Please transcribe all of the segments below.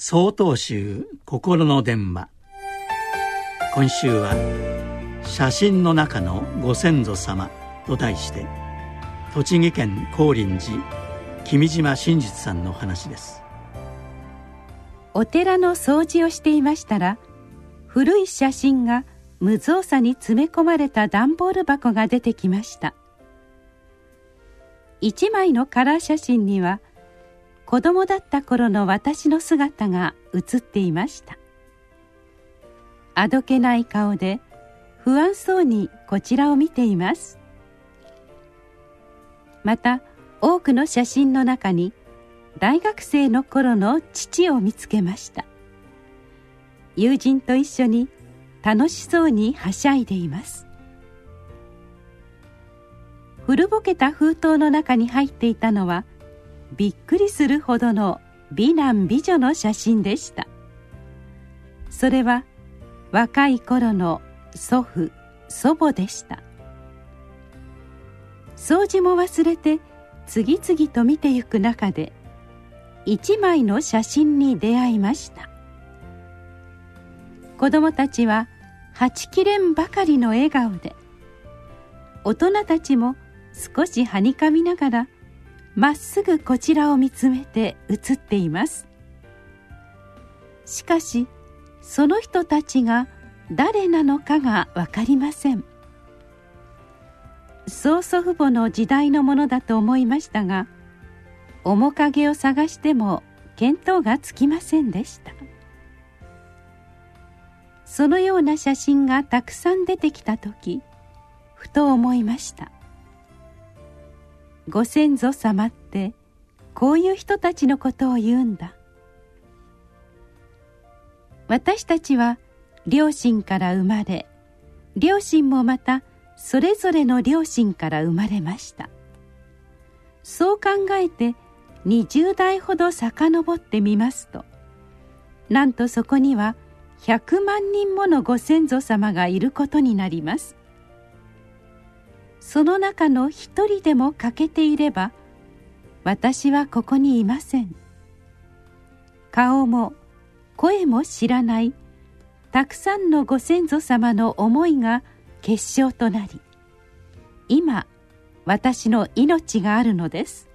曹洞宗心の電話。今週は写真の中のご先祖様と題して、栃木県高林寺君島真実さんの話です。お寺の掃除をしていましたら、古い写真が無造作に詰め込まれた段ボール箱が出てきました。一枚のカラー写真には、子供だった頃の私の姿が写っていました。あどけない顔で不安そうにこちらを見ています。また、多くの写真の中に大学生の頃の父を見つけました。友人と一緒に楽しそうにはしゃいでいます。古ぼけた封筒の中に入っていたのは、びっくりするほどの美男美女の写真でした。それは若い頃の祖父祖母でした。掃除も忘れて次々と見てゆく中で、一枚の写真に出会いました。子どもたちははちきれんばかりの笑顔で、大人たちも少しはにかみながら、まっすぐこちらを見つめて写っています。しかし、その人たちが誰なのかがわかりません。曽祖父母の時代のものだと思いましたが、面影を探しても見当がつきませんでした。そのような写真がたくさん出てきたとき、ふと思いました。ご先祖様ってこういう人たちのことを言うんだ。私たちは両親から生まれ、両親もまたそれぞれの両親から生まれました。そう考えて20代ほど遡ってみますと、なんとそこには100万人ものご先祖様がいることになります。その中の一人でも欠けていれば、私はここにいません。顔も声も知らないたくさんのご先祖様の思いが結晶となり、今私の命があるのです。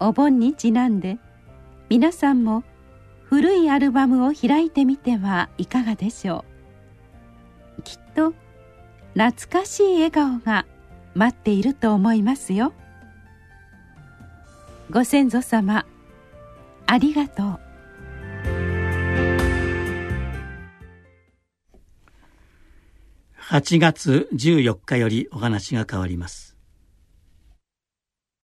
お盆にちなんで、皆さんも古いアルバムを開いてみてはいかがでしょう。きっと懐かしい笑顔が待っていると思いますよ。ご先祖様、ありがとう。8月14日よりお話が変わります。